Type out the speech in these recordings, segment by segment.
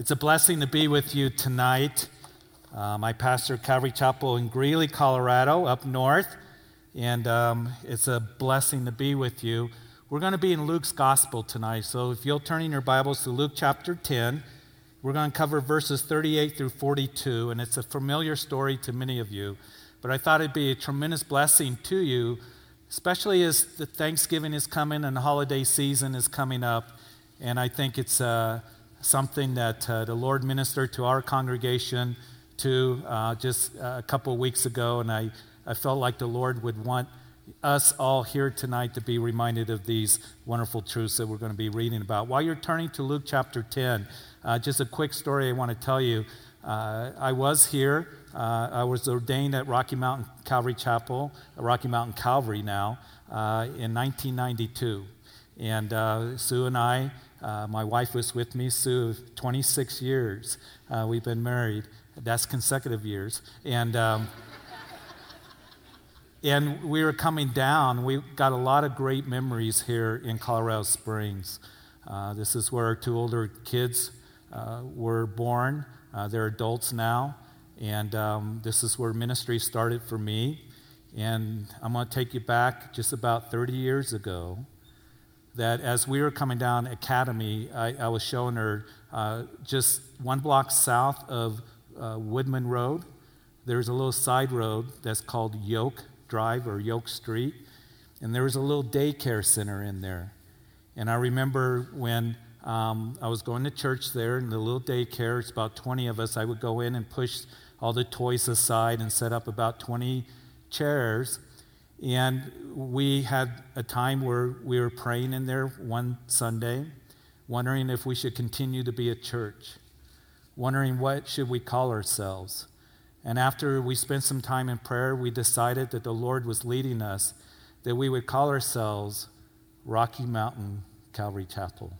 It's a blessing to be with you tonight. I pastor Calvary Chapel in Greeley, Colorado, up north, and it's a blessing to be with you. We're going to be in Luke's Gospel tonight, so if you'll turn in your Bibles to Luke chapter 10, we're going to cover verses 38 through 42, and it's a familiar story to many of you, but I thought it'd be a tremendous blessing to you, especially as the Thanksgiving is coming and the holiday season is coming up, and I think it's something that the Lord ministered to our congregation to just a couple weeks ago, and I felt like the Lord would want us all here tonight to be reminded of these wonderful truths that we're going to be reading about. While you're turning to Luke chapter 10, just a quick story I want to tell you. I was here. I was ordained at Rocky Mountain Calvary Chapel, Rocky Mountain Calvary now, in 1992. And Sue and I, my wife was with me, Sue, 26 years. We've been married. That's consecutive years. And and we were coming down. We got a lot of great memories here in Colorado Springs. This is where our two older kids were born. They're adults now. And this is where ministry started for me. And I'm going to take you back just about 30 years ago. That as we were coming down Academy, I was showing her just one block south of Woodman Road. There's a little side road that's called Yoke Drive or Yoke Street, and there was a little daycare center in there. And I remember when I was going to church there, and the little daycare, it's about 20 of us, I would go in and push all the toys aside and set up about 20 chairs. And we had a time where we were praying in there one Sunday, wondering if we should continue to be a church, wondering what should we call ourselves. And after we spent some time in prayer, we decided that the Lord was leading us, that we would call ourselves Rocky Mountain Calvary Chapel,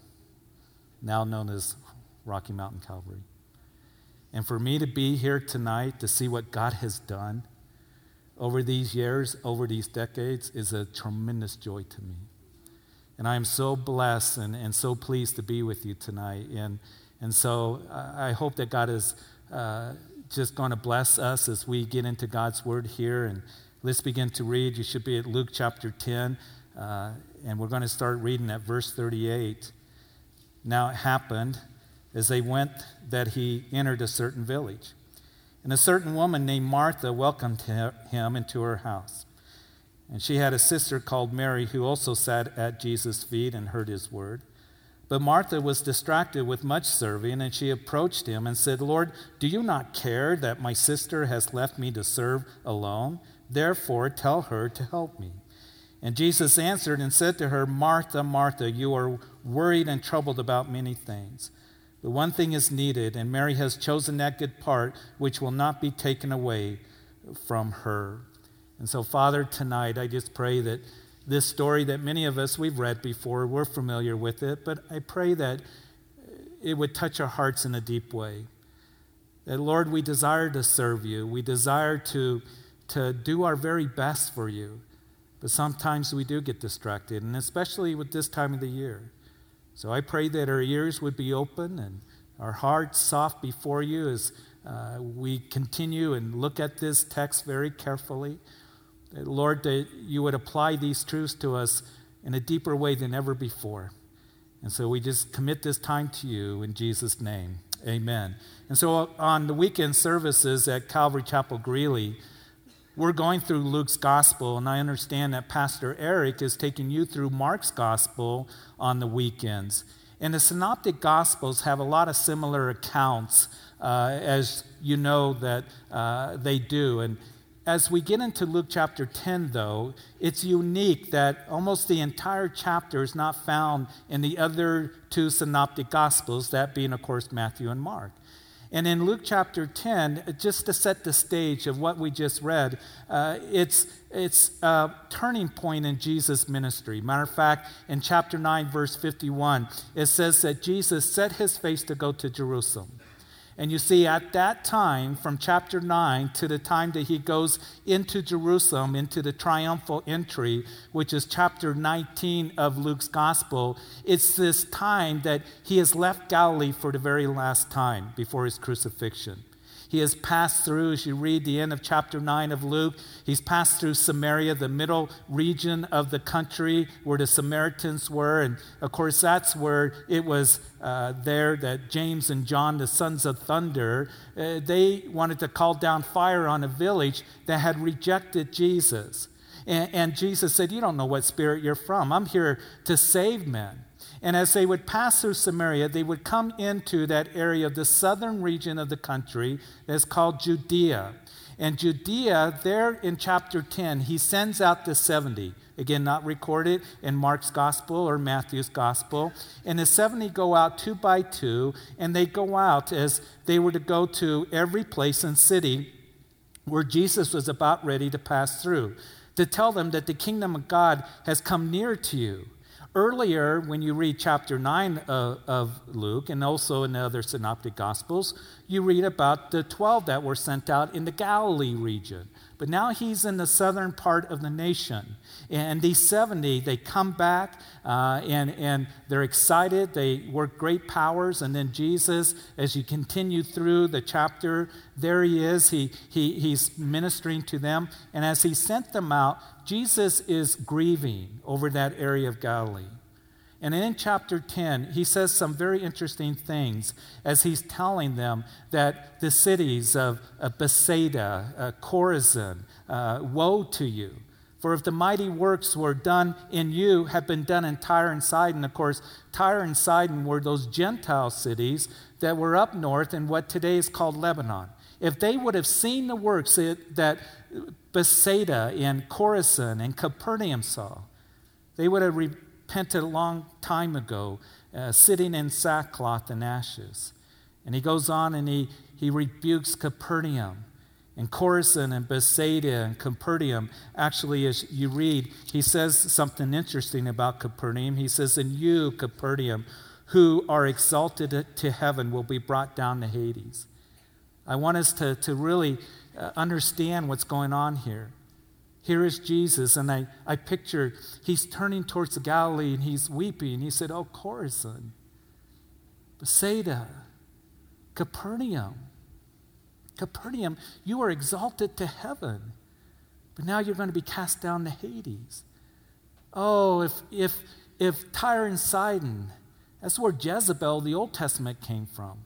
now known as Rocky Mountain Calvary. And for me to be here tonight to see what God has done over these years, over these decades, is a tremendous joy to me. And I am so blessed and so pleased to be with you tonight. And so I hope that God is just going to bless us as we get into God's Word here. And let's begin to read. You should be at Luke chapter 10. And we're going to start reading at verse 38. Now it happened as they went that he entered a certain village. And a certain woman named Martha welcomed him into her house. And she had a sister called Mary who also sat at Jesus' feet and heard his word. But Martha was distracted with much serving, and she approached him and said, "Lord, do you not care that my sister has left me to serve alone? Therefore, tell her to help me." And Jesus answered and said to her, "Martha, Martha, you are worried and troubled about many things. But one thing is needed, and Mary has chosen that good part, which will not be taken away from her." And so, Father, tonight I just pray that this story that many of us, we've read before, we're familiar with it, but I pray that it would touch our hearts in a deep way. That, Lord, we desire to serve you. We desire to do our very best for you. But sometimes we do get distracted, and especially with this time of the year. So I pray that our ears would be open and our hearts soft before you as we continue and look at this text very carefully. Lord, that you would apply these truths to us in a deeper way than ever before. And so we just commit this time to you in Jesus' name. Amen. And so on the weekend services at Calvary Chapel Greeley, we're going through Luke's Gospel, and I understand that Pastor Eric is taking you through Mark's Gospel on the weekends. And the Synoptic Gospels have a lot of similar accounts, as you know that they do. And as we get into Luke chapter 10, though, it's unique that almost the entire chapter is not found in the other two Synoptic Gospels, that being, of course, Matthew and Mark. And in Luke chapter 10, just to set the stage of what we just read, it's a turning point in Jesus' ministry. Matter of fact, in chapter 9, verse 51, it says that Jesus set his face to go to Jerusalem. And you see, at that time, from chapter 9 to the time that he goes into Jerusalem, into the triumphal entry, which is chapter 19 of Luke's gospel, it's this time that he has left Galilee for the very last time before his crucifixion. He has passed through, as you read the end of chapter 9 of Luke, he's passed through Samaria, the middle region of the country where the Samaritans were. And, of course, that's where it was there that James and John, the sons of thunder, they wanted to call down fire on a village that had rejected Jesus. And Jesus said, "You don't know what spirit you're from. I'm here to save men." And as they would pass through Samaria, they would come into that area of the southern region of the country that's called Judea. And Judea, there in chapter 10, he sends out the 70. Again, not recorded in Mark's gospel or Matthew's gospel. And the 70 go out two by two, and they go out as they were to go to every place and city where Jesus was about ready to pass through, to tell them that the kingdom of God has come near to you. Earlier, when you read chapter 9 of Luke and also in the other Synoptic Gospels, you read about the 12 that were sent out in the Galilee region. But now he's in the southern part of the nation. And these 70, they come back and they're excited. They work great powers. And then Jesus, as you continue through the chapter, there he is. He's ministering to them. And as he sent them out, Jesus is grieving over that area of Galilee. And in chapter 10, he says some very interesting things as he's telling them that the cities of Bethsaida, Chorazin, woe to you. For if the mighty works were done in you have been done in Tyre and Sidon. Of course, Tyre and Sidon were those Gentile cities that were up north in what today is called Lebanon. If they would have seen the works that Bethsaida and Chorazin and Capernaum saw, they would have repented a long time ago, sitting in sackcloth and ashes. And he goes on and he rebukes Capernaum and Chorazin and Bethsaida and Capernaum. Actually, as you read, he says something interesting about Capernaum. He says, "And you, Capernaum, who are exalted to heaven, will be brought down to Hades." I want us to really understand what's going on here. Here is Jesus, and I picture he's turning towards the Galilee, and he's weeping. He said, "Oh, Chorazin, Bethsaida, Capernaum, you are exalted to heaven, but now you're going to be cast down to Hades. Oh, if Tyre and Sidon," that's where Jezebel, the Old Testament, came from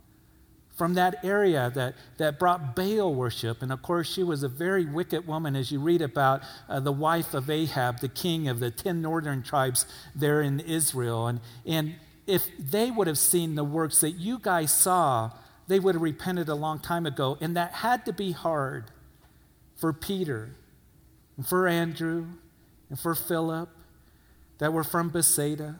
that area that brought Baal worship. And, of course, she was a very wicked woman, as you read about the wife of Ahab, the king of the 10 northern tribes there in Israel. And if they would have seen the works that you guys saw, they would have repented a long time ago. And that had to be hard for Peter and for Andrew and for Philip that were from Bethsaida.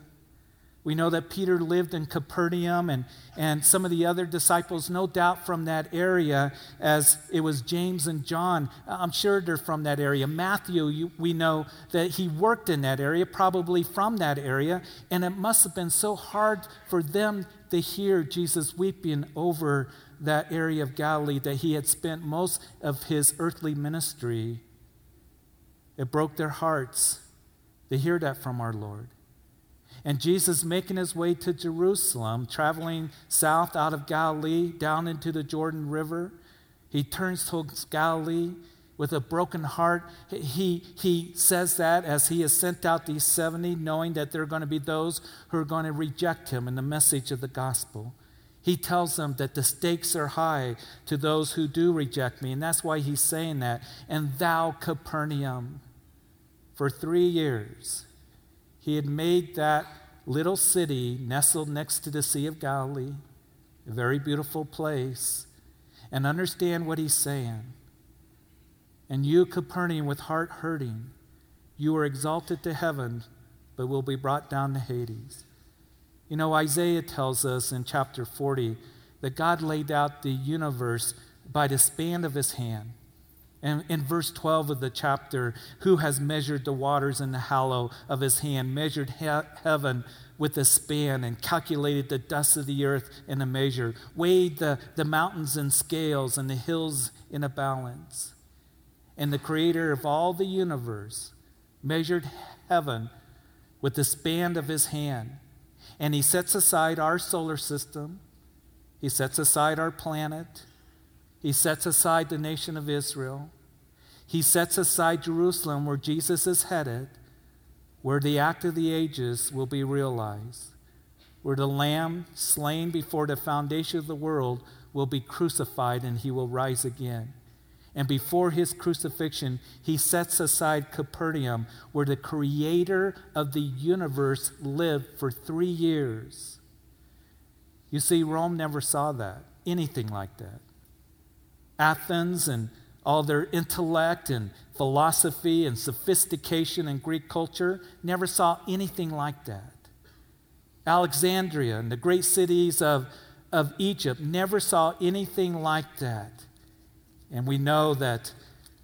We know that Peter lived in Capernaum and some of the other disciples, no doubt from that area, as it was James and John. I'm sure they're from that area. Matthew, we know that he worked in that area, probably from that area, and it must have been so hard for them to hear Jesus weeping over that area of Galilee that he had spent most of his earthly ministry. It broke their hearts to hear that from our Lord. And Jesus, making his way to Jerusalem, traveling south out of Galilee, down into the Jordan River, he turns towards Galilee with a broken heart. He says that as he has sent out these 70, knowing that there are going to be those who are going to reject him in the message of the gospel. He tells them that the stakes are high to those who do reject me, and that's why he's saying that. "And thou, Capernaum," for 3 years, he had made that little city nestled next to the Sea of Galilee a very beautiful place. And understand what he's saying. "And you, Capernaum, with heart hurting, you are exalted to heaven, but will be brought down to Hades." You know, Isaiah tells us in chapter 40 that God laid out the universe by the span of his hand. And in verse 12 of the chapter, "Who has measured the waters in the hollow of his hand, measured heaven with a span and calculated the dust of the earth in a measure, weighed the mountains in scales and the hills in a balance. And the creator of all the universe measured heaven with the span of his hand. And he sets aside our solar system. He sets aside our planet. He sets aside the nation of Israel. He sets aside Jerusalem, where Jesus is headed, where the act of the ages will be realized, where the Lamb slain before the foundation of the world will be crucified and he will rise again. And before his crucifixion, he sets aside Capernaum, where the creator of the universe lived for 3 years. You see, Rome never saw that, anything like that. Athens and all their intellect and philosophy and sophistication and Greek culture never saw anything like that. Alexandria and the great cities of Egypt never saw anything like that. And we know that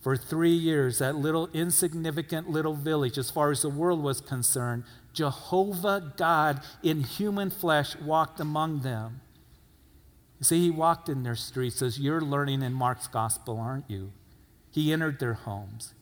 for 3 years, that little insignificant little village, as far as the world was concerned, Jehovah God in human flesh walked among them. You see, he walked in their streets, as you're learning in Mark's gospel, aren't you? He entered their homes.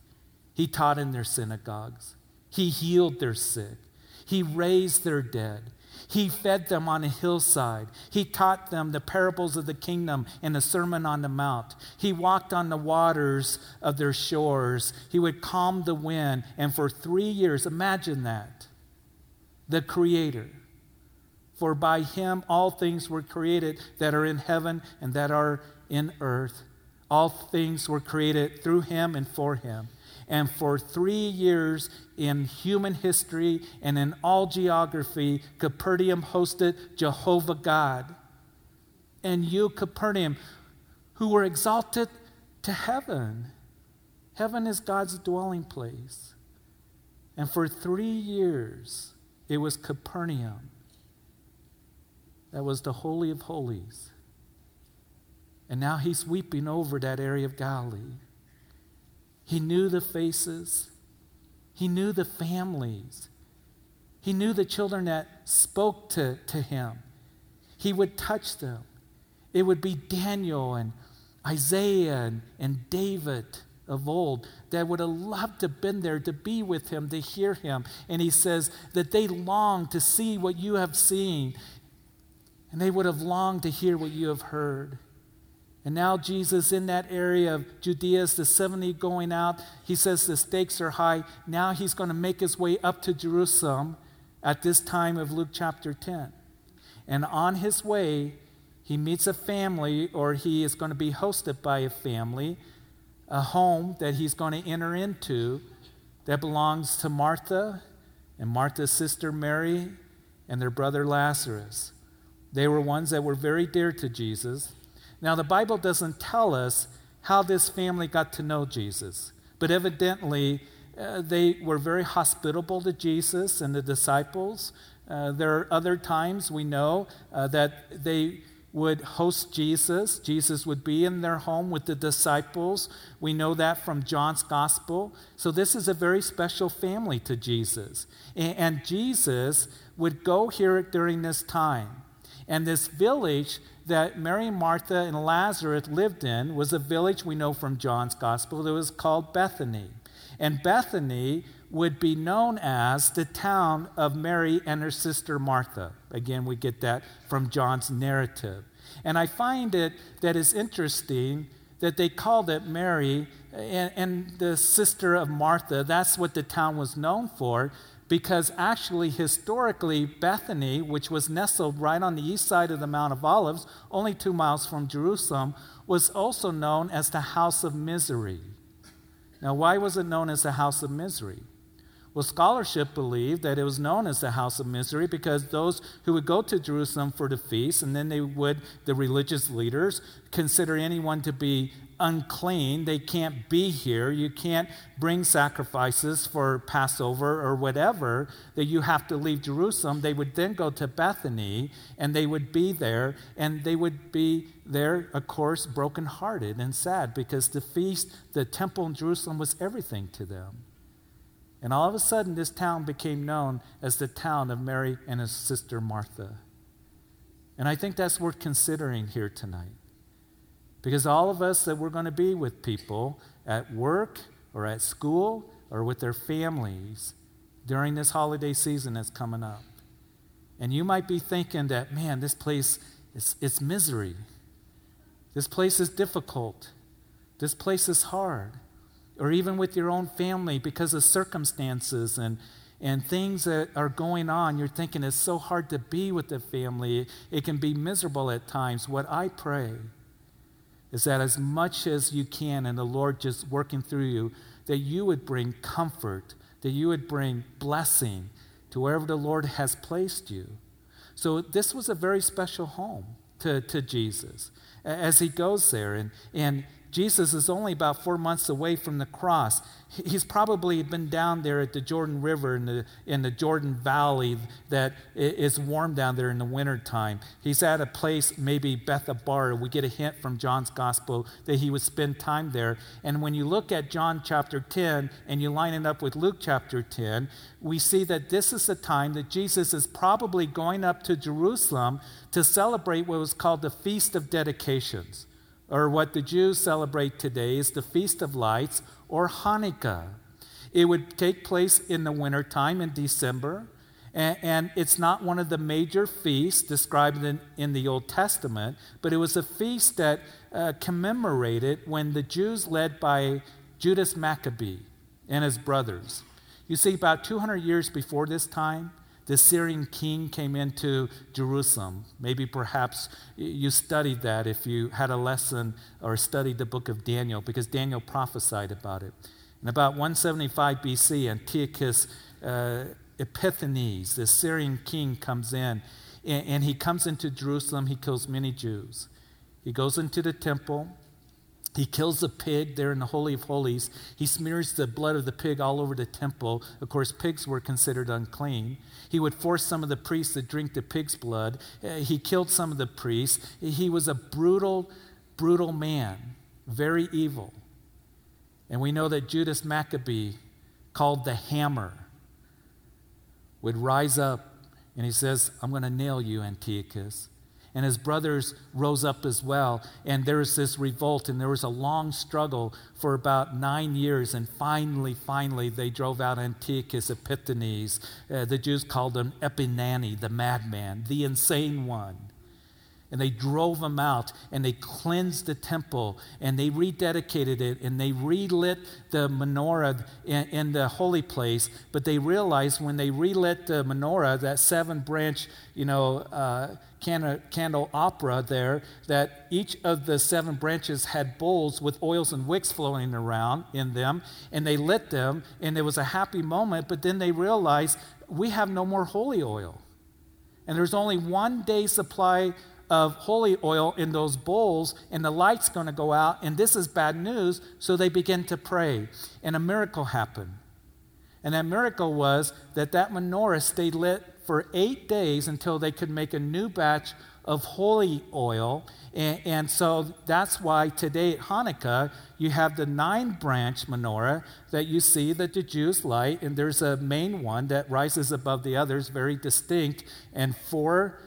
He taught in their synagogues. He healed their sick. He raised their dead. He fed them on a hillside. He taught them the parables of the kingdom and the Sermon on the Mount. He walked on the waters of their shores. He would calm the wind. And for 3 years, imagine that, the Creator. For by him all things were created that are in heaven and that are in earth. All things were created through him and for him. And for 3 years in human history and in all geography, Capernaum hosted Jehovah God. And you, Capernaum, who were exalted to heaven. Heaven is God's dwelling place. And for 3 years, it was Capernaum that was the Holy of Holies. And now he's weeping over that area of Galilee. He knew the faces. He knew the families. He knew the children that spoke to him. He would touch them. It would be Daniel and Isaiah and David of old that would have loved to have been there, to be with him, to hear him. And he says that they longed to see what you have seen, and they would have longed to hear what you have heard. And now Jesus, in that area of Judea, is the 70 going out. He says the stakes are high. Now he's going to make his way up to Jerusalem at this time of Luke chapter 10. And on his way, he meets a family, or he is going to be hosted by a family, a home that he's going to enter into that belongs to Martha and Martha's sister Mary and their brother Lazarus. They were ones that were very dear to Jesus. Now, the Bible doesn't tell us how this family got to know Jesus, but evidently they were very hospitable to Jesus and the disciples. There are other times we know that they would host Jesus. Jesus would be in their home with the disciples. We know that from John's gospel. So this is a very special family to Jesus. And Jesus would go here during this time. And this village that Mary, Martha, and Lazarus lived in was a village we know from John's gospel that was called Bethany. And Bethany would be known as the town of Mary and her sister Martha. Again, we get that from John's narrative. And I find it that is interesting that they called it Mary and the sister of Martha. That's what the town was known for. Because actually, historically, Bethany, which was nestled right on the east side of the Mount of Olives, only 2 miles from Jerusalem, was also known as the House of Misery. Now, why was it known as the House of Misery? Well, scholarship believed that it was known as the House of Misery because those who would go to Jerusalem for the feast, and then they would, the religious leaders, consider anyone to be unclean. They can't be here. You can't bring sacrifices for Passover or whatever, that you have to leave Jerusalem. They would then go to Bethany, and they would be there, and they would be there, of course, brokenhearted and sad because the feast, the temple in Jerusalem was everything to them. And all of a sudden, this town became known as the town of Mary and his sister Martha. And I think that's worth considering here tonight. Because all of us that we're going to be with people at work or at school or with their families during this holiday season that's coming up. And you might be thinking that, man, this place, it's misery. This place is difficult. This place is hard. Or even with your own family because of circumstances and things that are going on, you're thinking it's so hard to be with the family. It can be miserable at times. What I pray is that as much as you can and the Lord just working through you, that you would bring comfort, that you would bring blessing to wherever the Lord has placed you. So this was a very special home to Jesus as he goes there. And Jesus is only about 4 months away from the cross. He's probably been down there at the Jordan River in the Jordan Valley that is warm down there in the wintertime. He's at a place, maybe Bethabara. We get a hint from John's gospel that he would spend time there. And when you look at John chapter 10 and you line it up with Luke chapter 10, we see that this is the time that Jesus is probably going up to Jerusalem to celebrate what was called the Feast of Dedications, or what the Jews celebrate today is the Feast of Lights, or Hanukkah. It would take place in the wintertime in December, and it's not one of the major feasts described in the Old Testament, but it was a feast that commemorated when the Jews led by Judas Maccabee and his brothers. You see, about 200 years before this time, the Syrian king came into Jerusalem. Maybe perhaps you studied that if you had a lesson or studied the book of Daniel, because Daniel prophesied about it. In about 175 BC, Antiochus Epiphanes, the Syrian king, comes in, and he comes into Jerusalem. He kills many Jews. He goes into the temple. He kills a pig there in the Holy of Holies. He smears the blood of the pig all over the temple. Of course, pigs were considered unclean. He would force some of the priests to drink the pig's blood. He killed some of the priests. He was a brutal, brutal man, very evil. And we know that Judas Maccabee, called the Hammer, would rise up and he says, "I'm going to nail you, Antiochus." And his brothers rose up as well. And there was this revolt, and there was a long struggle for about 9 years. And finally, they drove out Antiochus Epiphanes. The Jews called him Epinani, the madman, the insane one. And they drove him out, and they cleansed the temple, and they rededicated it, and they relit the menorah in the holy place. But they realized when they relit the menorah, that seven-branch, candle opera there, that each of the seven branches had bowls with oils and wicks flowing around in them, and they lit them, and it was a happy moment. But then they realized, we have no more holy oil. And there's only 1 day's supply of holy oil in those bowls, and the light's going to go out, and this is bad news. So they begin to pray, and a miracle happened. And that miracle was that menorah stayed lit for 8 days until they could make a new batch of holy oil. And so that's why today at Hanukkah, you have the 9-branch menorah that you see that the Jews light, and there's a main one that rises above the others, very distinct, and 4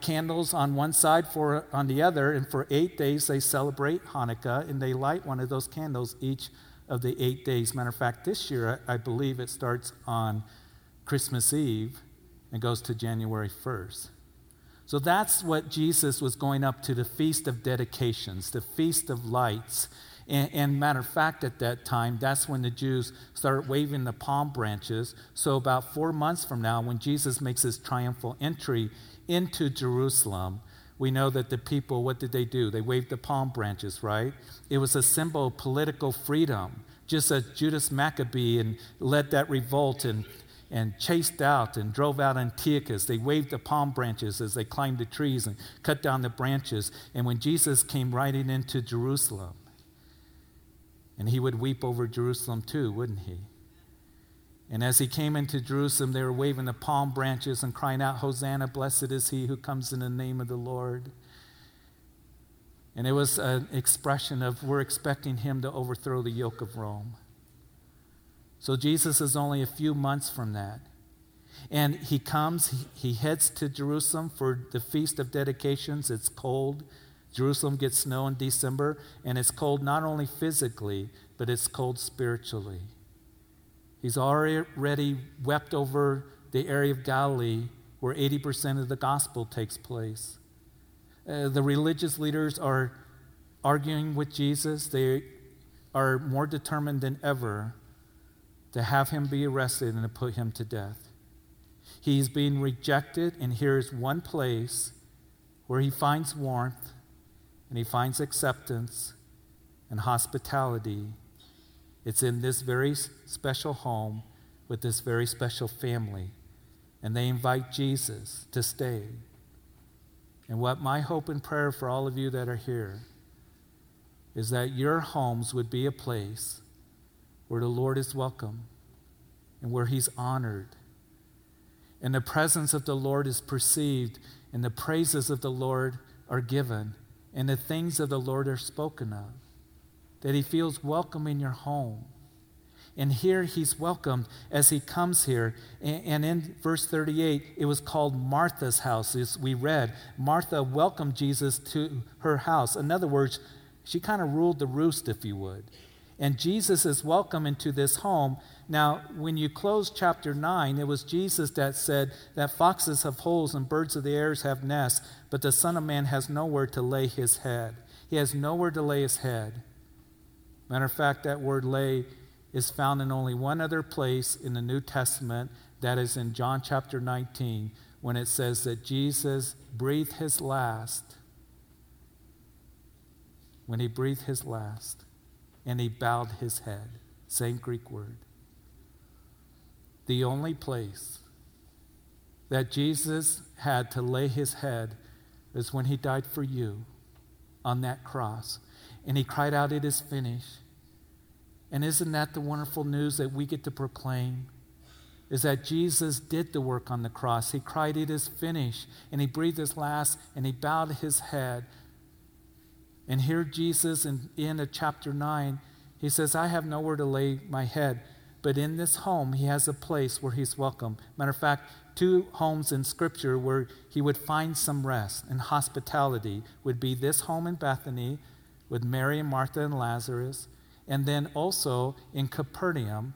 candles on one side, 4 on the other, and for 8 days they celebrate Hanukkah, and they light one of those candles each of the 8 days. Matter of fact, this year, I believe it starts on Christmas Eve and goes to January 1st. So that's what Jesus was going up to, the Feast of Dedications, the Feast of Lights. And matter of fact, at that time, that's when the Jews started waving the palm branches. So about 4 months from now, when Jesus makes his triumphal entry into Jerusalem, we know that the people, what did they do? They waved the palm branches, right? It was a symbol of political freedom, just as Judas Maccabee and led that revolt and chased out and drove out Antiochus. They waved the palm branches as they climbed the trees and cut down the branches. And when Jesus came riding into Jerusalem, and he would weep over Jerusalem too, wouldn't he? And as he came into Jerusalem, they were waving the palm branches and crying out, "Hosanna, blessed is he who comes in the name of the Lord." And it was an expression of, we're expecting him to overthrow the yoke of Rome. So Jesus is only a few months from that. And he comes, he heads to Jerusalem for the Feast of Dedications. It's cold. Jerusalem gets snow in December, and it's cold not only physically, but it's cold spiritually. He's already wept over the area of Galilee where 80% of the gospel takes place. The religious leaders are arguing with Jesus. They are more determined than ever to have him be arrested and to put him to death. He's being rejected, and here is one place where he finds warmth, and he finds acceptance and hospitality. It's in this very special home with this very special family, and they invite Jesus to stay. And what my hope and prayer for all of you that are here is that your homes would be a place where the Lord is welcome and where he's honored. And the presence of the Lord is perceived, and the praises of the Lord are given, and the things of the Lord are spoken of. That he feels welcome in your home. And here he's welcomed as he comes here. And in verse 38, it was called Martha's house, as we read. Martha welcomed Jesus to her house. In other words, she kind of ruled the roost, if you would. And Jesus is welcome into this home. Now, when you close chapter 9, it was Jesus that said that foxes have holes and birds of the air have nests, but the Son of Man has nowhere to lay his head. He has nowhere to lay his head. Matter of fact, that word lay is found in only one other place in the New Testament. That is in John chapter 19, when it says that Jesus breathed his last. When he breathed his last, and he bowed his head. Same Greek word. The only place that Jesus had to lay his head is when he died for you on that cross. And he cried out, "It is finished." And isn't that the wonderful news that we get to proclaim? Is that Jesus did the work on the cross. He cried, "It is finished." And he breathed his last, and he bowed his head. And here Jesus, in the end of chapter 9, he says, "I have nowhere to lay my head." But in this home, he has a place where he's welcome. Matter of fact, two homes in Scripture where he would find some rest and hospitality would be this home in Bethany, with Mary and Martha and Lazarus, and then also in Capernaum,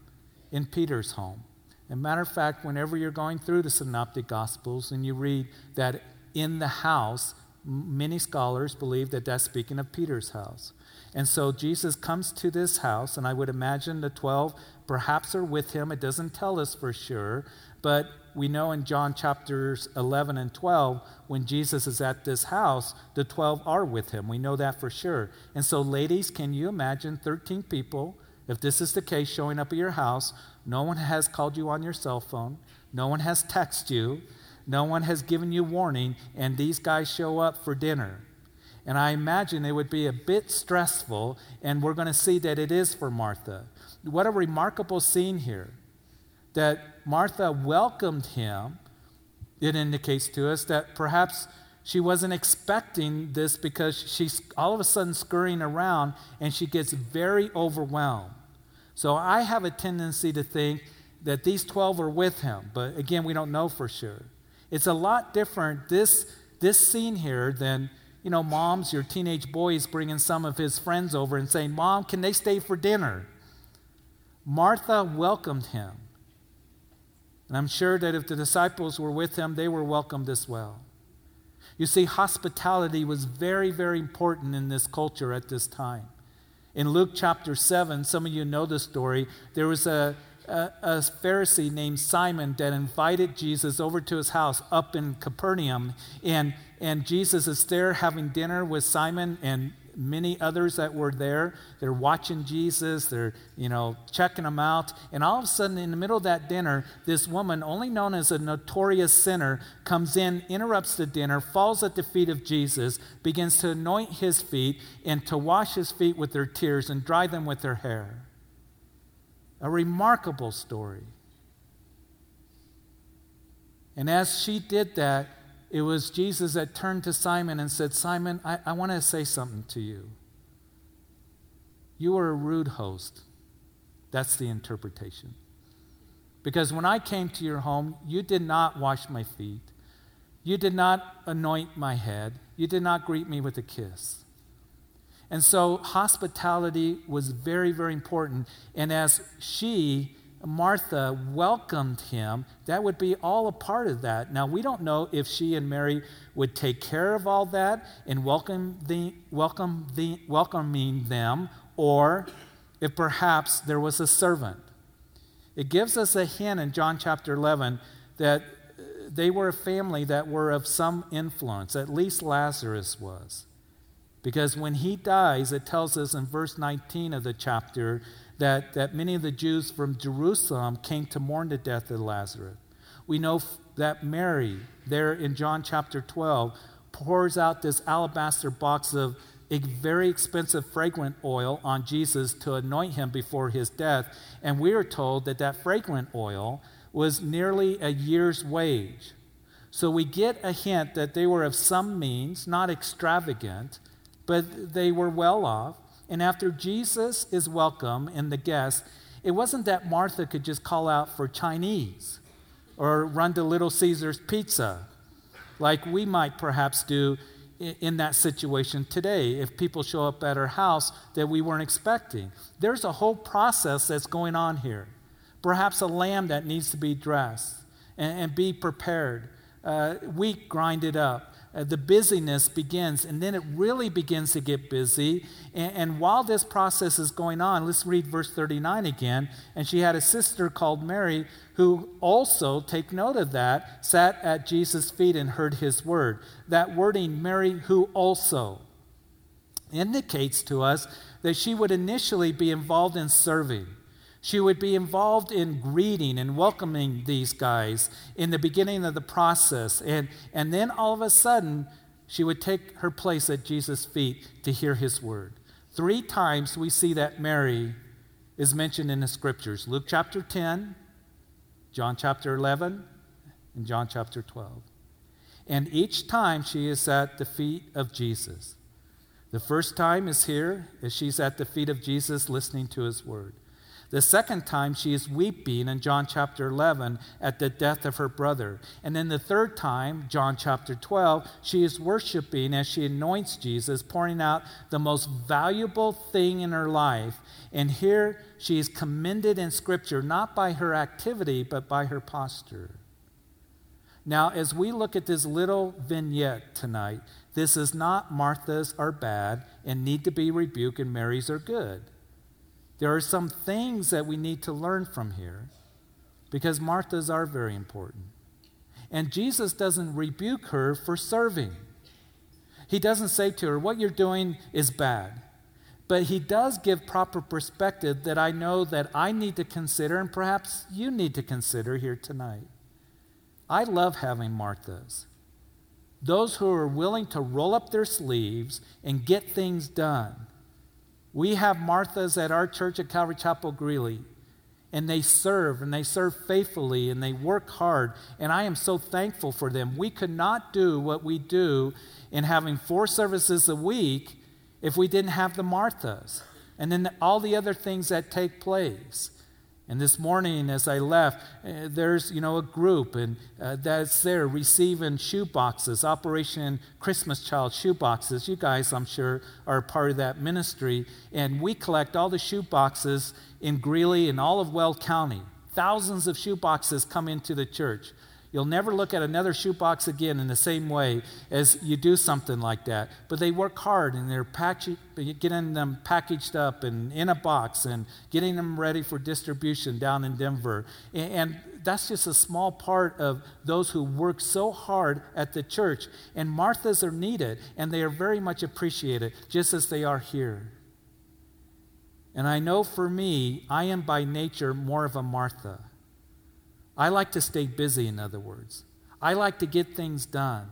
in Peter's home. And matter of fact, whenever you're going through the Synoptic Gospels and you read that in the house, many scholars believe that that's speaking of Peter's house. And so Jesus comes to this house, and I would imagine the 12 perhaps are with him. It doesn't tell us for sure, but we know in John chapters 11 and 12, when Jesus is at this house, the 12 are with him. We know that for sure. And so, ladies, can you imagine 13 people, if this is the case, showing up at your house? No one has called you on your cell phone. No one has texted you. No one has given you warning. And these guys show up for dinner. And I imagine it would be a bit stressful, and we're going to see that it is for Martha. What a remarkable scene here. That Martha welcomed him, it indicates to us that perhaps she wasn't expecting this, because she's all of a sudden scurrying around and she gets very overwhelmed. So I have a tendency to think that these 12 are with him, but again, we don't know for sure. It's a lot different, this scene here, than, you know, moms, your teenage boy is bringing some of his friends over and saying, "Mom, can they stay for dinner?" Martha welcomed him. And I'm sure that if the disciples were with him, they were welcomed as well. You see, hospitality was very, very important in this culture at this time. In Luke chapter 7, some of you know the story, there was a Pharisee named Simon that invited Jesus over to his house up in Capernaum. And Jesus is there having dinner with Simon and many others that were there. They're watching Jesus. They're, checking him out. And all of a sudden, in the middle of that dinner, this woman, only known as a notorious sinner, comes in, interrupts the dinner, falls at the feet of Jesus, begins to anoint his feet and to wash his feet with their tears and dry them with their hair. A remarkable story. And as she did that, it was Jesus that turned to Simon and said, "Simon, I want to say something to you. You were a rude host. That's the interpretation. Because when I came to your home, you did not wash my feet. You did not anoint my head. You did not greet me with a kiss. And so hospitality was very, very important. And as Martha welcomed him, that would be all a part of that. Now, we don't know if she and Mary would take care of all that and welcoming them, or if perhaps there was a servant. It gives us a hint in John chapter 11 that they were a family that were of some influence, at least Lazarus was. Because when he dies, it tells us in verse 19 of the chapter that many of the Jews from Jerusalem came to mourn the death of Lazarus. We know that Mary, there in John chapter 12, pours out this alabaster box of a very expensive fragrant oil on Jesus to anoint him before his death. And we are told that fragrant oil was nearly a year's wage. So we get a hint that they were of some means, not extravagant, but they were well off. And after Jesus is welcome and the guests, it wasn't that Martha could just call out for Chinese or run to Little Caesar's Pizza like we might perhaps do in that situation today if people show up at our house that we weren't expecting. There's a whole process that's going on here. Perhaps a lamb that needs to be dressed and be prepared, wheat grinded up. The busyness begins, and then it really begins to get busy. And while this process is going on, let's read verse 39 again. And she had a sister called Mary who also, take note of that, sat at Jesus' feet and heard his word. That wording, Mary who also, indicates to us that she would initially be involved in serving. She would be involved in greeting and welcoming these guys in the beginning of the process. And then all of a sudden, she would take her place at Jesus' feet to hear his word. 3 times we see that Mary is mentioned in the scriptures. Luke chapter 10, John chapter 11, and John chapter 12. And each time she is at the feet of Jesus. The first time is here, as she's at the feet of Jesus listening to his word. The second time, she is weeping in John chapter 11 at the death of her brother. And then the third time, John chapter 12, she is worshiping as she anoints Jesus, pouring out the most valuable thing in her life. And here, she is commended in Scripture, not by her activity, but by her posture. Now, as we look at this little vignette tonight, this is not Martha's are bad and need to be rebuked and Mary's are good. There are some things that we need to learn from here because Marthas are very important. And Jesus doesn't rebuke her for serving. He doesn't say to her, what you're doing is bad. But he does give proper perspective that I know that I need to consider and perhaps you need to consider here tonight. I love having Marthas. Those who are willing to roll up their sleeves and get things done. We have Marthas at our church at Calvary Chapel, Greeley, and they serve faithfully, and they work hard, and I am so thankful for them. We could not do what we do in having 4 services a week if we didn't have the Marthas, and then all the other things that take place. And this morning as I left, there's, a group and that's there receiving shoe boxes, Operation Christmas Child shoe boxes. You guys, I'm sure, are a part of that ministry. And we collect all the shoe boxes in Greeley and all of Weld County. Thousands of shoe boxes come into the church. You'll never look at another shoebox again in the same way as you do something like that. But they work hard, and they're getting them packaged up and in a box and getting them ready for distribution down in Denver. And that's just a small part of those who work so hard at the church. And Marthas are needed, and they are very much appreciated, just as they are here. And I know for me, I am by nature more of a Martha. I like to stay busy, in other words. I like to get things done.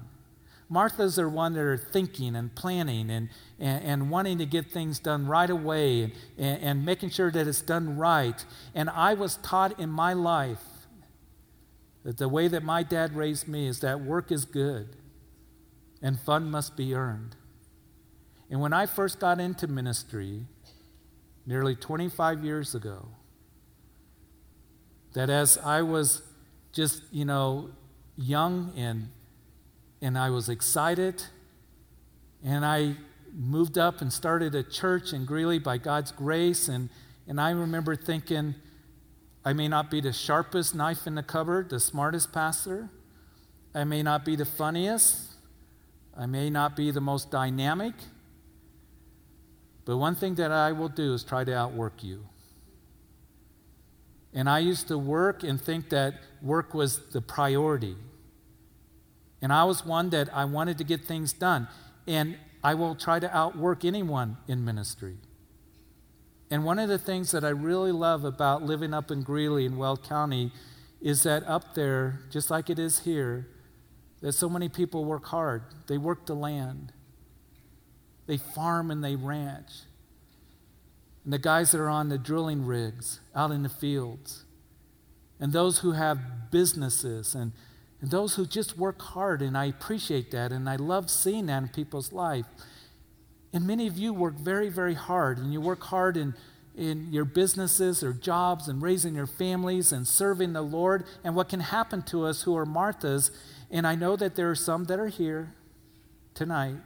Marthas are one that are thinking and planning and wanting to get things done right away and making sure that it's done right. And I was taught in my life that the way that my dad raised me is that work is good and fun must be earned. And when I first got into ministry nearly 25 years ago, that as I was just, young and I was excited, and I moved up and started a church in Greeley by God's grace, and I remember thinking, I may not be the sharpest knife in the cupboard, the smartest pastor. I may not be the funniest. I may not be the most dynamic. But one thing that I will do is try to outwork you. And I used to work and think that work was the priority. And I was one that I wanted to get things done. And I will try to outwork anyone in ministry. And one of the things that I really love about living up in Greeley in Weld County is that up there, just like it is here, that so many people work hard. They work the land. They farm and they ranch. And the guys that are on the drilling rigs out in the fields. And those who have businesses and those who just work hard, and I appreciate that, and I love seeing that in people's life. And many of you work very, very hard, and you work hard in your businesses or jobs and raising your families and serving the Lord. And what can happen to us who are Marthas, and I know that there are some that are here tonight,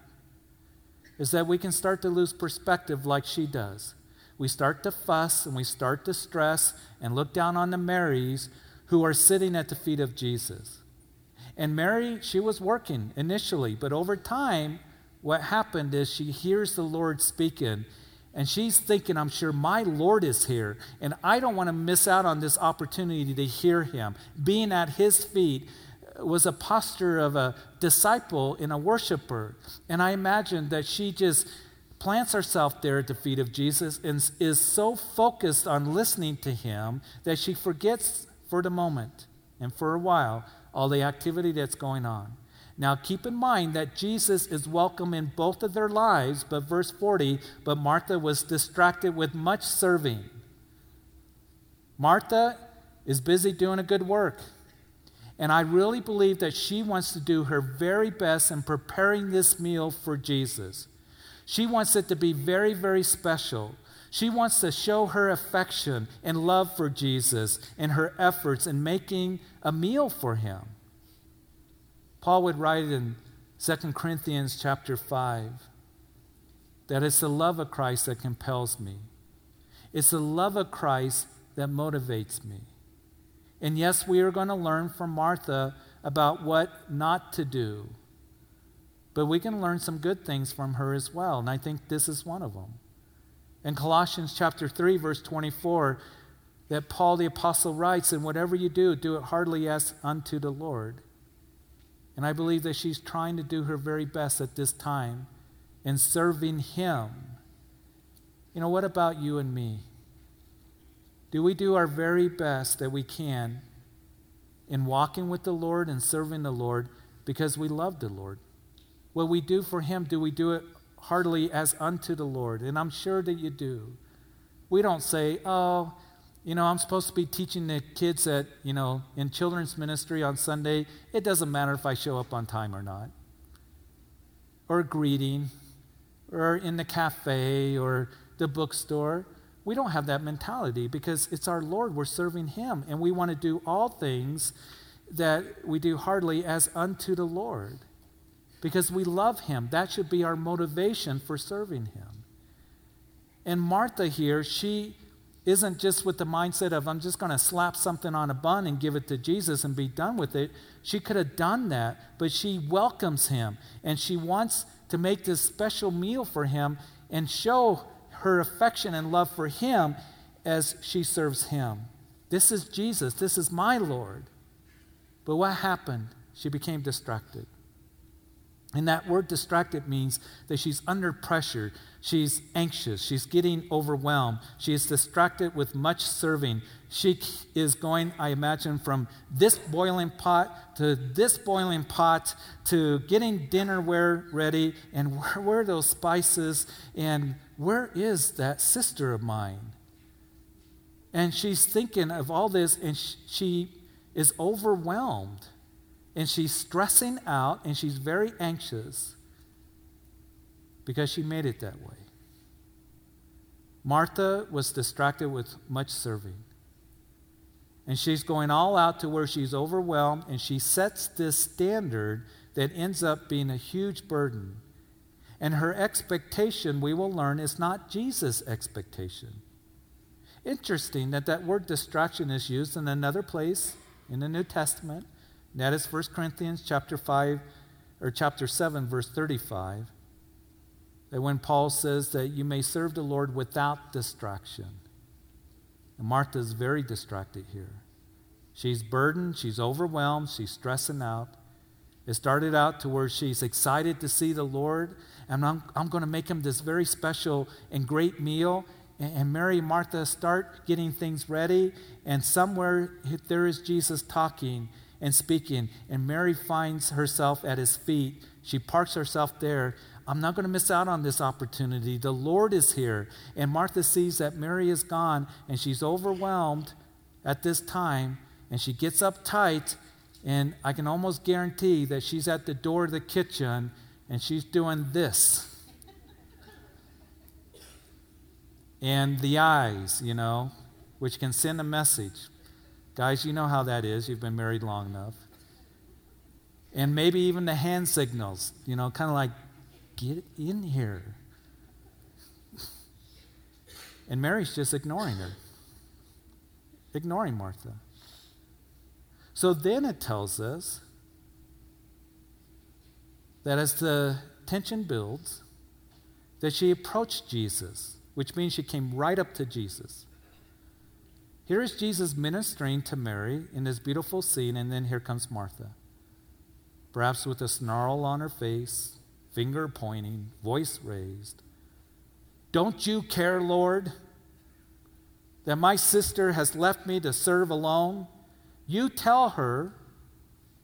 is that we can start to lose perspective like she does. We start to fuss and we start to stress and look down on the Marys who are sitting at the feet of Jesus. And Mary, she was working initially, but over time, what happened is she hears the Lord speaking, and she's thinking, I'm sure my Lord is here, and I don't want to miss out on this opportunity to hear him. Being at his feet was a posture of a disciple and a worshiper. And I imagine that she just plants herself there at the feet of Jesus and is so focused on listening to him that she forgets for the moment and for a while all the activity that's going on. Now, keep in mind that Jesus is welcome in both of their lives, but verse 40, but Martha was distracted with much serving. Martha is busy doing a good work. And I really believe that she wants to do her very best in preparing this meal for Jesus. She wants it to be very, very special. She wants to show her affection and love for Jesus and her efforts in making a meal for him. Paul would write in 2 Corinthians chapter 5 that it's the love of Christ that compels me. It's the love of Christ that motivates me. And yes, we are going to learn from Martha about what not to do. But we can learn some good things from her as well, and I think this is one of them. In Colossians chapter 3, verse 24, that Paul the apostle writes, and whatever you do, do it heartily as unto the Lord. And I believe that she's trying to do her very best at this time in serving him. You know, what about you and me? Do we do our very best that we can in walking with the Lord and serving the Lord because we love the Lord? What we do for him, do we do it heartily as unto the Lord? And I'm sure that you do. We don't say, oh, I'm supposed to be teaching the kids at, in children's ministry on Sunday. It doesn't matter if I show up on time or not. Or greeting. Or in the cafe or the bookstore. We don't have that mentality because it's our Lord. We're serving him. And we want to do all things that we do heartily as unto the Lord. Because we love him. That should be our motivation for serving him. And Martha here, she isn't just with the mindset of, I'm just going to slap something on a bun and give it to Jesus and be done with it. She could have done that, but she welcomes him, and she wants to make this special meal for him and show her affection and love for him as she serves him. This is Jesus. This is my Lord. But what happened? She became distracted. And that word distracted means that she's under pressure, she's anxious, she's getting overwhelmed, she is distracted with much serving. She is going, I imagine, from this boiling pot to this boiling pot to getting dinnerware ready, and where are those spices, and where is that sister of mine? And she's thinking of all this, and she is overwhelmed. And she's stressing out, and she's very anxious because she made it that way. Martha was distracted with much serving. And she's going all out to where she's overwhelmed, and she sets this standard that ends up being a huge burden. And her expectation, we will learn, is not Jesus' expectation. Interesting that that word distraction is used in another place in the New Testament. And that is 1 Corinthians chapter 5, or chapter 7, verse 35. That when Paul says that you may serve the Lord without distraction. And Martha's very distracted here. She's burdened, she's overwhelmed, she's stressing out. It started out to where she's excited to see the Lord, and I'm going to make him this very special and great meal. And Mary and Martha start getting things ready, and somewhere there is Jesus talking and speaking, and Mary finds herself at his feet. She parks herself there. I'm not going to miss out on this opportunity. The Lord is here. And Martha sees that Mary is gone, and she's overwhelmed at this time, and she gets uptight, and I can almost guarantee that she's at the door of the kitchen, and she's doing this. And the eyes, you know, which can send a message. Guys, you know how that is. You've been married long enough. And maybe even the hand signals, you know, kind of like, get in here. And Mary's just ignoring her. Ignoring Martha. So then it tells us that as the tension builds, that she approached Jesus, which means she came right up to Jesus. Here is Jesus ministering to Mary in this beautiful scene, and then here comes Martha. Perhaps with a snarl on her face, finger pointing, voice raised. Don't you care, Lord, that my sister has left me to serve alone? You tell her,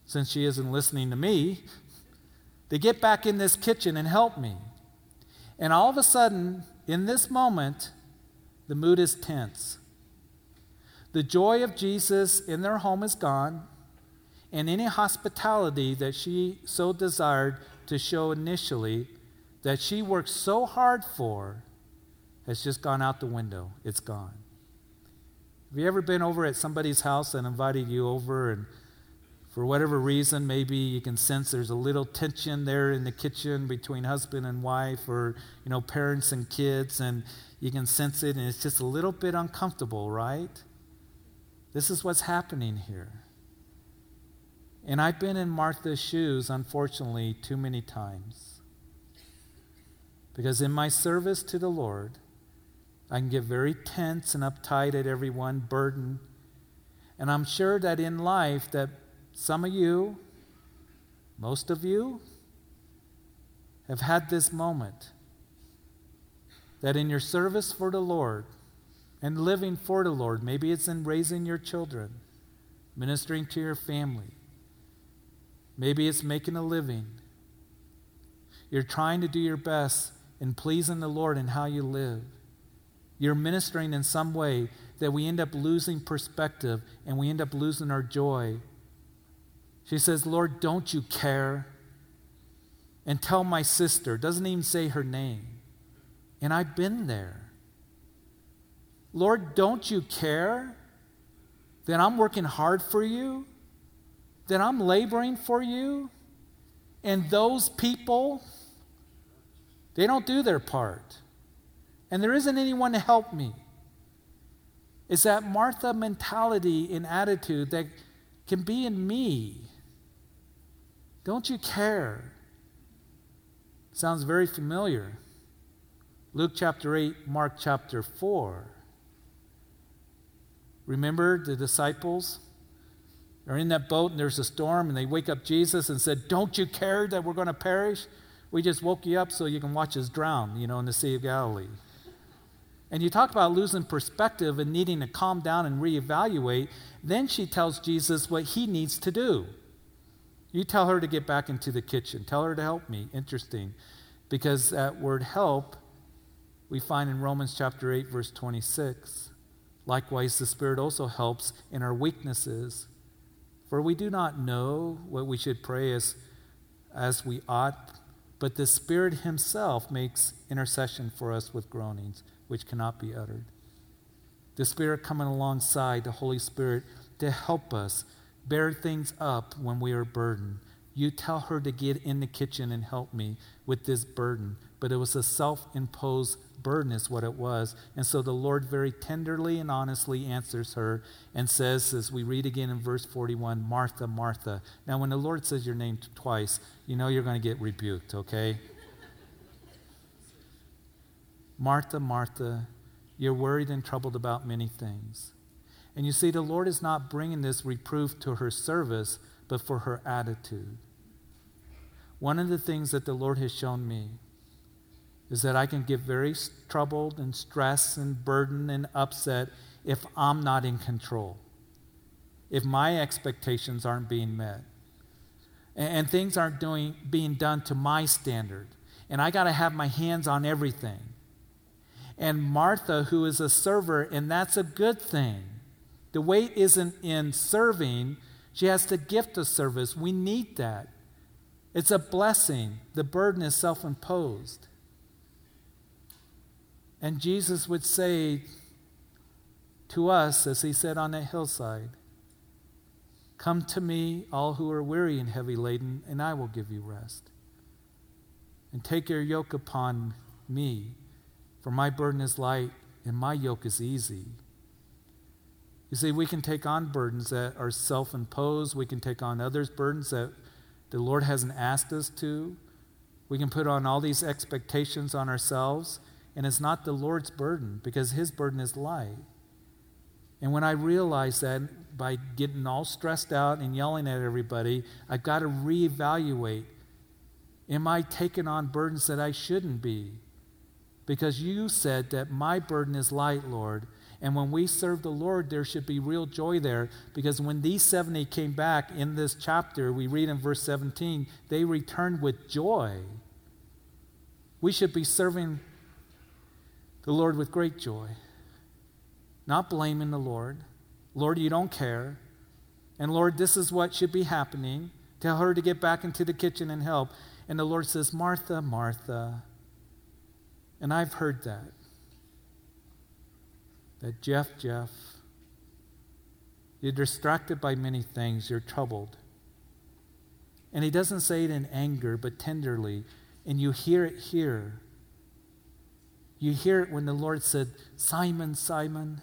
since she isn't listening to me, to get back in this kitchen and help me. And all of a sudden, in this moment, the mood is tense. The joy of Jesus in their home is gone, and any hospitality that she so desired to show initially that she worked so hard for has just gone out the window. It's gone. Have you ever been over at somebody's house and invited you over, and for whatever reason, maybe you can sense there's a little tension there in the kitchen between husband and wife, or, you know, parents and kids, and you can sense it, and it's just a little bit uncomfortable, right? This is what's happening here. And I've been in Martha's shoes, unfortunately, too many times. Because in my service to the Lord, I can get very tense and uptight at everyone, burdened. And I'm sure that in life that some of you, most of you, have had this moment. That in your service for the Lord and living for the Lord, maybe it's in raising your children, ministering to your family, maybe it's making a living. You're trying to do your best in pleasing the Lord in how you live. You're ministering in some way that we end up losing perspective and we end up losing our joy. She says, Lord, don't you care? And tell my sister. Doesn't even say her name. And I've been there. Lord, don't you care that I'm working hard for you? That I'm laboring for you, and those people, they don't do their part. And there isn't anyone to help me. It's that Martha mentality and attitude that can be in me. Don't you care? Sounds very familiar. Luke chapter 8, Mark chapter 4. Remember the disciples? They're in that boat, and there's a storm, and they wake up Jesus and said, don't you care that we're going to perish? We just woke you up so you can watch us drown, you know, in the Sea of Galilee. And you talk about losing perspective and needing to calm down and reevaluate. Then she tells Jesus what he needs to do. You tell her to get back into the kitchen. Tell her to help me. Interesting, because that word help we find in Romans chapter 8, verse 26. Likewise, the Spirit also helps in our weaknesses. For we do not know what we should pray as we ought, but the Spirit himself makes intercession for us with groanings, which cannot be uttered. The Spirit coming alongside, the Holy Spirit to help us bear things up when we are burdened. You tell her to get in the kitchen and help me with this burden. But it was a self-imposed burden is what it was. And so the Lord very tenderly and honestly answers her and says, as we read again in verse 41, Martha, Martha. Now, when the Lord says your name twice, you know you're going to get rebuked, okay? Martha, Martha, you're worried and troubled about many things. And you see, the Lord is not bringing this reproof to her service, but for her attitude. One of the things that the Lord has shown me is that I can get very troubled and stressed and burdened and upset if I'm not in control, if my expectations aren't being met, and things aren't being done to my standard, and I got to have my hands on everything. And Martha, who is a server, and that's a good thing. The weight isn't in serving. She has the gift of service. We need that. It's a blessing. The burden is self-imposed. And Jesus would say to us, as he said on that hillside, come to me, all who are weary and heavy laden, and I will give you rest. And take your yoke upon me, for my burden is light and my yoke is easy. You see, we can take on burdens that are self-imposed. We can take on others' burdens that the Lord hasn't asked us to. We can put on all these expectations on ourselves. And it's not the Lord's burden, because his burden is light. And when I realize that by getting all stressed out and yelling at everybody, I've got to reevaluate. Am I taking on burdens that I shouldn't be? Because you said that my burden is light, Lord. And when we serve the Lord, there should be real joy there. Because when these 70 came back in this chapter, we read in verse 17, they returned with joy. We should be serving the Lord with great joy, not blaming the Lord. Lord, you don't care. And Lord, this is what should be happening. Tell her to get back into the kitchen and help. And the Lord says, Martha, Martha. And I've heard that Jeff, you're distracted by many things, you're troubled. And he doesn't say it in anger, but tenderly. And you hear it here. You hear it when the Lord said, Simon, Simon,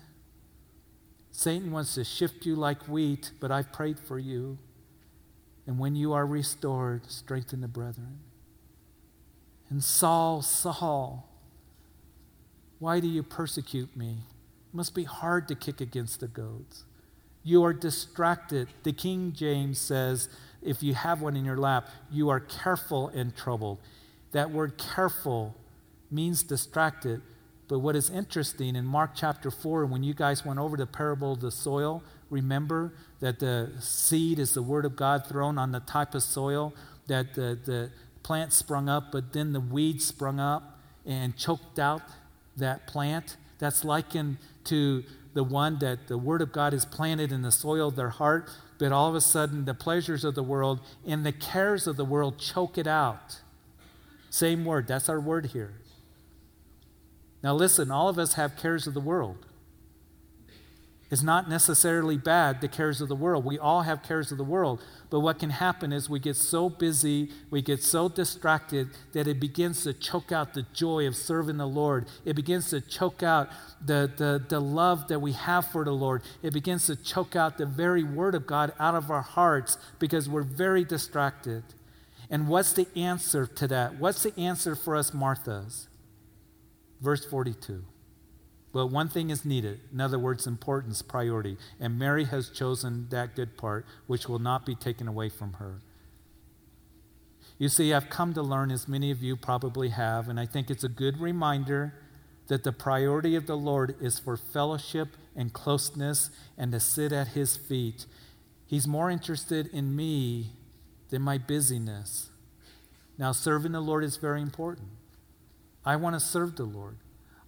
Satan wants to shift you like wheat, but I've prayed for you. And when you are restored, strengthen the brethren. And Saul, Saul, why do you persecute me? It must be hard to kick against the goads. You are distracted. The King James says, if you have one in your lap, you are careful and troubled. That word careful means distracted. But what is interesting, in Mark chapter 4, when you guys went over the parable of the soil, remember that the seed is the word of God thrown on the type of soil, that the plant sprung up, but then the weed sprung up and choked out that plant. That's likened to the one that the word of God is planted in the soil of their heart, but all of a sudden the pleasures of the world and the cares of the world choke it out. Same word. That's our word here. Now listen, all of us have cares of the world. It's not necessarily bad, the cares of the world. We all have cares of the world. But what can happen is we get so busy, we get so distracted that it begins to choke out the joy of serving the Lord. It begins to choke out the love that we have for the Lord. It begins to choke out the very word of God out of our hearts because we're very distracted. And what's the answer to that? What's the answer for us Marthas? Verse 42. But one thing is needed. In other words, importance, priority. And Mary has chosen that good part, which will not be taken away from her. You see, I've come to learn, as many of you probably have, and I think it's a good reminder that the priority of the Lord is for fellowship and closeness and to sit at his feet. He's more interested in me than my busyness. Now, serving the Lord is very important. I want to serve the Lord.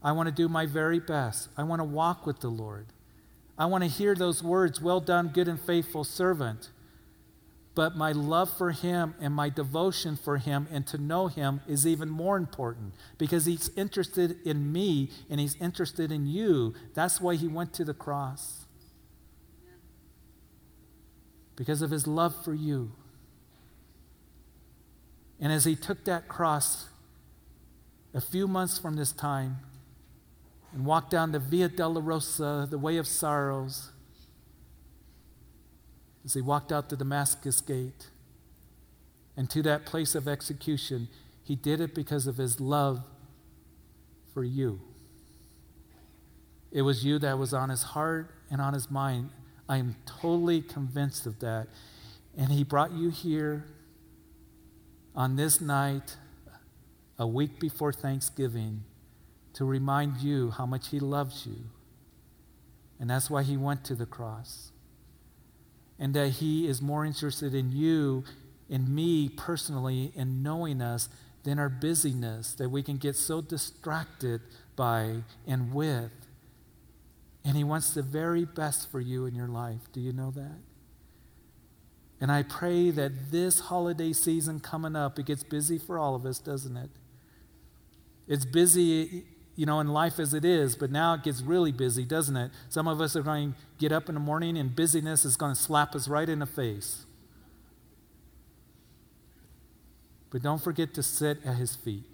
I want to do my very best. I want to walk with the Lord. I want to hear those words, well done, good and faithful servant. But my love for him and my devotion for him and to know him is even more important because he's interested in me and he's interested in you. That's why he went to the cross. because of his love for you. And as he took that cross a few months from this time and walked down the Via Dolorosa, the Way of Sorrows, as he walked out the Damascus Gate and to that place of execution, he did it because of his love for you. It was you that was on his heart and on his mind. I am totally convinced of that. And he brought you here on this night, a week before Thanksgiving, to remind you how much he loves you. And that's why he went to the cross. And that he is more interested in you, in me personally, in knowing us than our busyness that we can get so distracted by and with. And he wants the very best for you in your life. Do you know that? And I pray that this holiday season coming up, it gets busy for all of us, doesn't it? It's busy, you know, in life as it is, but now it gets really busy, doesn't it? Some of us are going to get up in the morning and busyness is going to slap us right in the face. But don't forget to sit at his feet.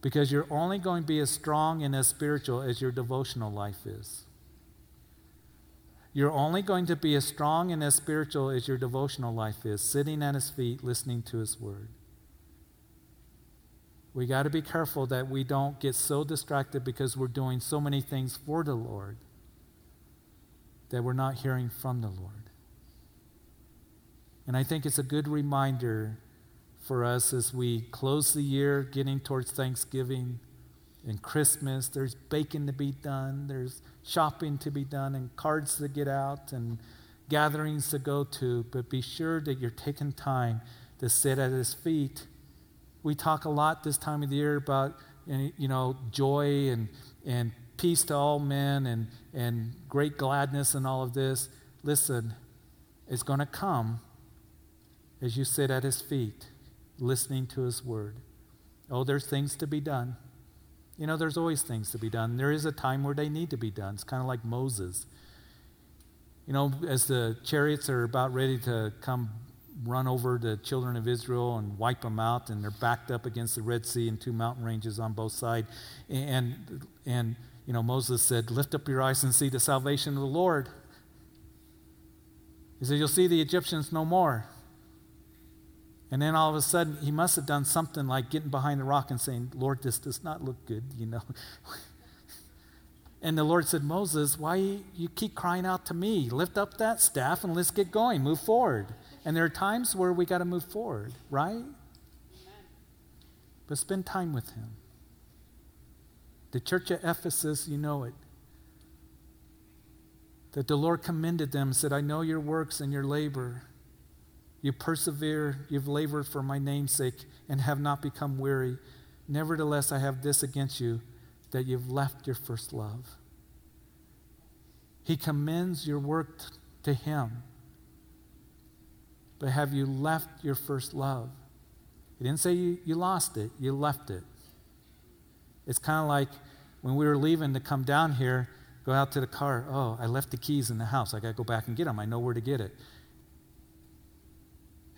Because you're only going to be as strong and as spiritual as your devotional life is. You're only going to be as strong and as spiritual as your devotional life is, sitting at his feet, listening to his word. We got to be careful that we don't get so distracted because we're doing so many things for the Lord that we're not hearing from the Lord. And I think it's a good reminder for us as we close the year, getting towards Thanksgiving and Christmas. There's baking to be done, there's shopping to be done, and cards to get out, and gatherings to go to, but be sure that you're taking time to sit at his feet. We talk a lot this time of the year about, you know, joy and peace to all men and great gladness and all of this. Listen, it's going to come as you sit at his feet, listening to his word. Oh, there's things to be done. You know, there's always things to be done. There is a time where they need to be done. It's kind of like Moses. You know, as the chariots are about ready to come run over the children of Israel and wipe them out, and they're backed up against the Red Sea and two mountain ranges on both sides. And you know, Moses said, "Lift up your eyes and see the salvation of the Lord." He said, "You'll see the Egyptians no more." And then all of a sudden, he must have done something like getting behind the rock and saying, "Lord, this does not look good, you know." And the Lord said, "Moses, why you keep crying out to me? Lift up that staff and let's get going, move forward." And there are times where we got to move forward, right? Amen. But spend time with him. The church at Ephesus, you know it. That the Lord commended them and said, "I know your works and your labor. You persevere, you've labored for my name's sake, and have not become weary. Nevertheless, I have this against you, that you've left your first love." He commends your work to him. But have you left your first love? He didn't say you lost it, you left it. It's kind of like when we were leaving to come down here, go out to the car. "Oh, I left the keys in the house. I got to go back and get them. I know where to get it."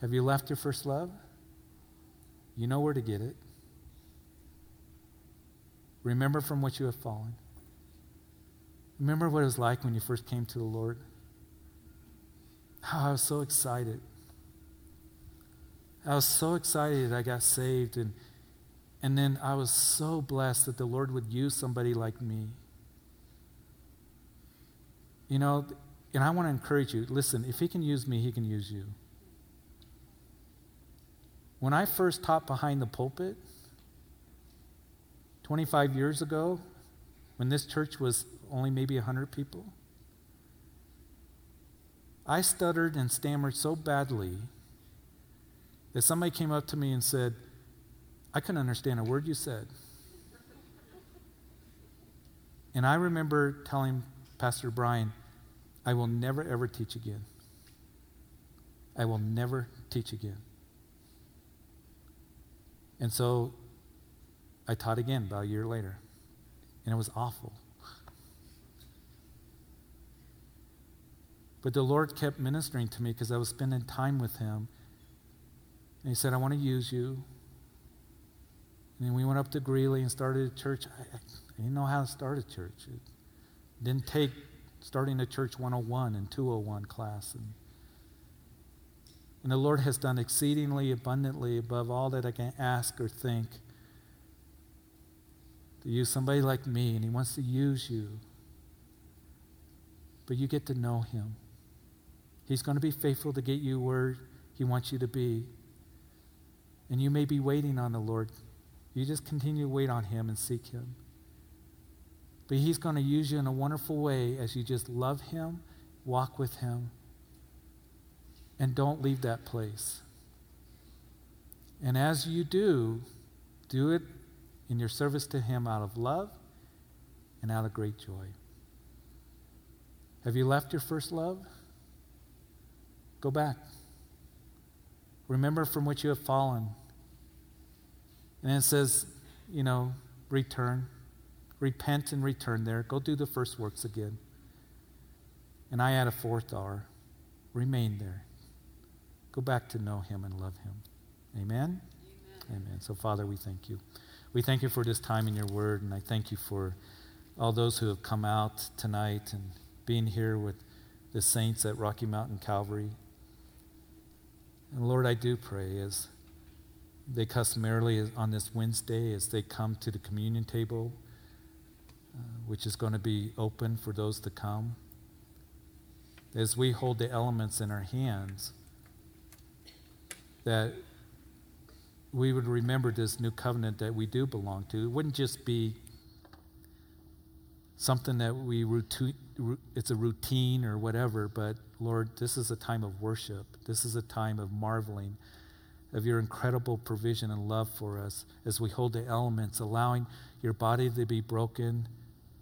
Have you left your first love? You know where to get it. Remember from what you have fallen. Remember what it was like when you first came to the Lord. Oh, I was so excited. I was so excited I got saved. And then I was so blessed that the Lord would use somebody like me. You know, and I want to encourage you. Listen, if he can use me, he can use you. When I first taught behind the pulpit 25 years ago, when this church was only maybe 100 people, I stuttered and stammered so badly that somebody came up to me and said, "I couldn't understand a word you said." And I remember telling Pastor Brian, "I will never, ever teach again. I will never teach again." And so I taught again about a year later, and it was awful. But the Lord kept ministering to me because I was spending time with him. And he said, I want to use you. And then we went up to Greeley and started a church. I didn't know how to start a church. It didn't take starting a church 101 and 201 class. And the Lord has done exceedingly abundantly above all that I can ask or think to use somebody like me, and he wants to use you. But you get to know him. He's going to be faithful to get you where he wants you to be. And you may be waiting on the Lord. You just continue to wait on him and seek him. But he's going to use you in a wonderful way as you just love him, walk with him, and don't leave that place. And as you do, do it in your service to him out of love and out of great joy. Have you left your first love? Go back. Remember from which you have fallen. And it says, you know, return. Repent and return there. Go do the first works again. And I add a fourth R. Remain there. Go back to know him and love him. Amen? Amen. Amen. So, Father, we thank you. We thank you for this time in your word, and I thank you for all those who have come out tonight and being here with the saints at Rocky Mountain Calvary. And Lord, I do pray as they customarily on this Wednesday, as they come to the communion table, which is going to be open for those to come, as we hold the elements in our hands, that we would remember this new covenant that we do belong to. It wouldn't just be something that we it's a routine or whatever, but Lord, this is a time of worship. This is a time of marveling of your incredible provision and love for us as we hold the elements, allowing your body to be broken.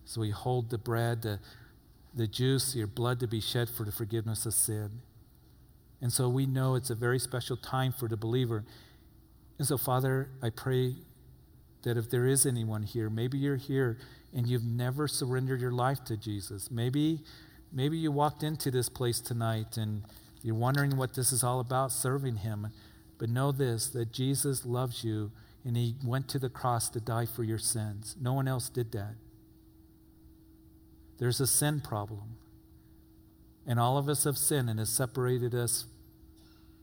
So we hold the bread, the juice, your blood to be shed for the forgiveness of sin. And so we know it's a very special time for the believer. And so, Father, I pray that if there is anyone here, maybe you're here and you've never surrendered your life to Jesus. Maybe you walked into this place tonight and you're wondering what this is all about, serving him. But know this, that Jesus loves you and he went to the cross to die for your sins. No one else did that. There's a sin problem. And all of us have sinned and has separated us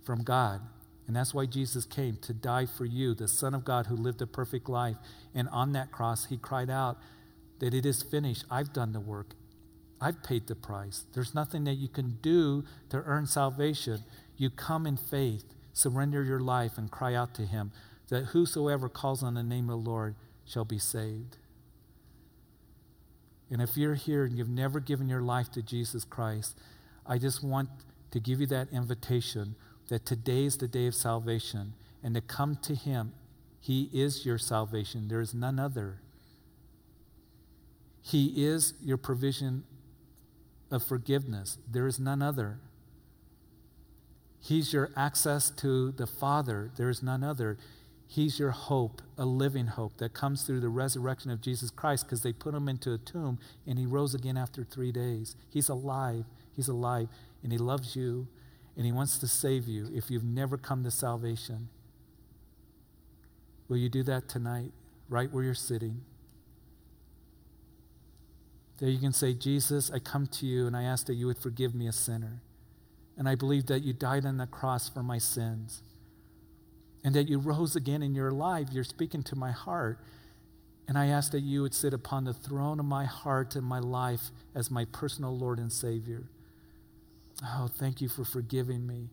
from God. And that's why Jesus came, to die for you, the Son of God who lived a perfect life. And on that cross, he cried out that it is finished. I've done the work. I've paid the price. There's nothing that you can do to earn salvation. You come in faith, surrender your life, and cry out to him that whosoever calls on the name of the Lord shall be saved. And if you're here and you've never given your life to Jesus Christ, I just want to give you that invitation that today is the day of salvation, and to come to him. He is your salvation. There is none other. He is your provision of forgiveness. There is none other. He's your access to the Father. There is none other. He's your hope, a living hope that comes through the resurrection of Jesus Christ, because they put him into a tomb and he rose again after 3 days. He's alive. He's alive, and he loves you. And he wants to save you if you've never come to salvation. Will you do that tonight, right where you're sitting? There you can say, Jesus, I come to you and I ask that you would forgive me, a sinner. And I believe that you died on the cross for my sins. And that you rose again and you're alive. You're speaking to my heart. And I ask that you would sit upon the throne of my heart and my life as my personal Lord and Savior. Oh, thank you for forgiving me.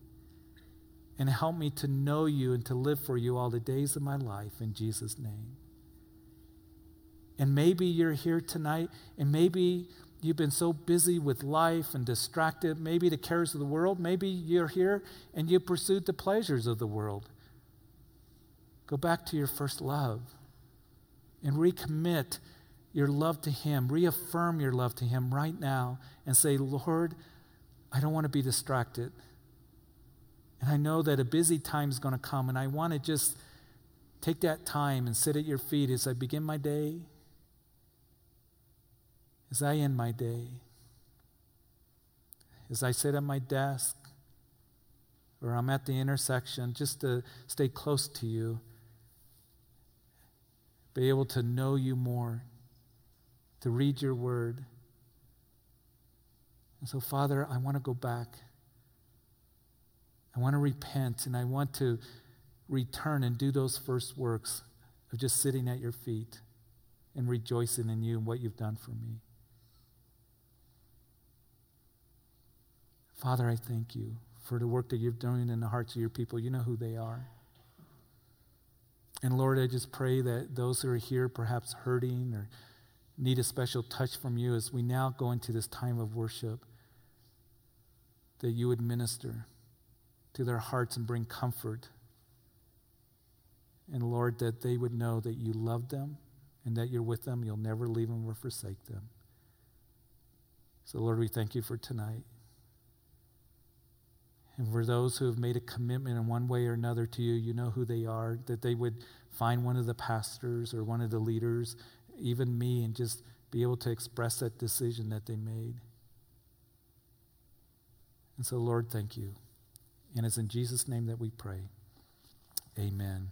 And help me to know you and to live for you all the days of my life, in Jesus' name. And maybe you're here tonight, and maybe you've been so busy with life and distracted, maybe the cares of the world, maybe you're here and you pursued the pleasures of the world. Go back to your first love and recommit your love to him. Reaffirm your love to him right now and say, Lord, I don't want to be distracted. And I know that a busy time is going to come, and I want to just take that time and sit at your feet as I begin my day, as I end my day, as I sit at my desk or I'm at the intersection, just to stay close to you, be able to know you more, to read your word. And so, Father, I want to go back. I want to repent, and I want to return and do those first works of just sitting at your feet and rejoicing in you and what you've done for me. Father, I thank you for the work that you're doing in the hearts of your people. You know who they are. And Lord, I just pray that those who are here perhaps hurting or need a special touch from you as we now go into this time of worship, that you would minister to their hearts and bring comfort. And Lord, that they would know that you love them and that you're with them. You'll never leave them or forsake them. So Lord, we thank you for tonight. And for those who have made a commitment in one way or another to you, you know who they are, that they would find one of the pastors or one of the leaders, even me, and just be able to express that decision that they made. And so, Lord, thank you. And it's in Jesus' name that we pray. Amen.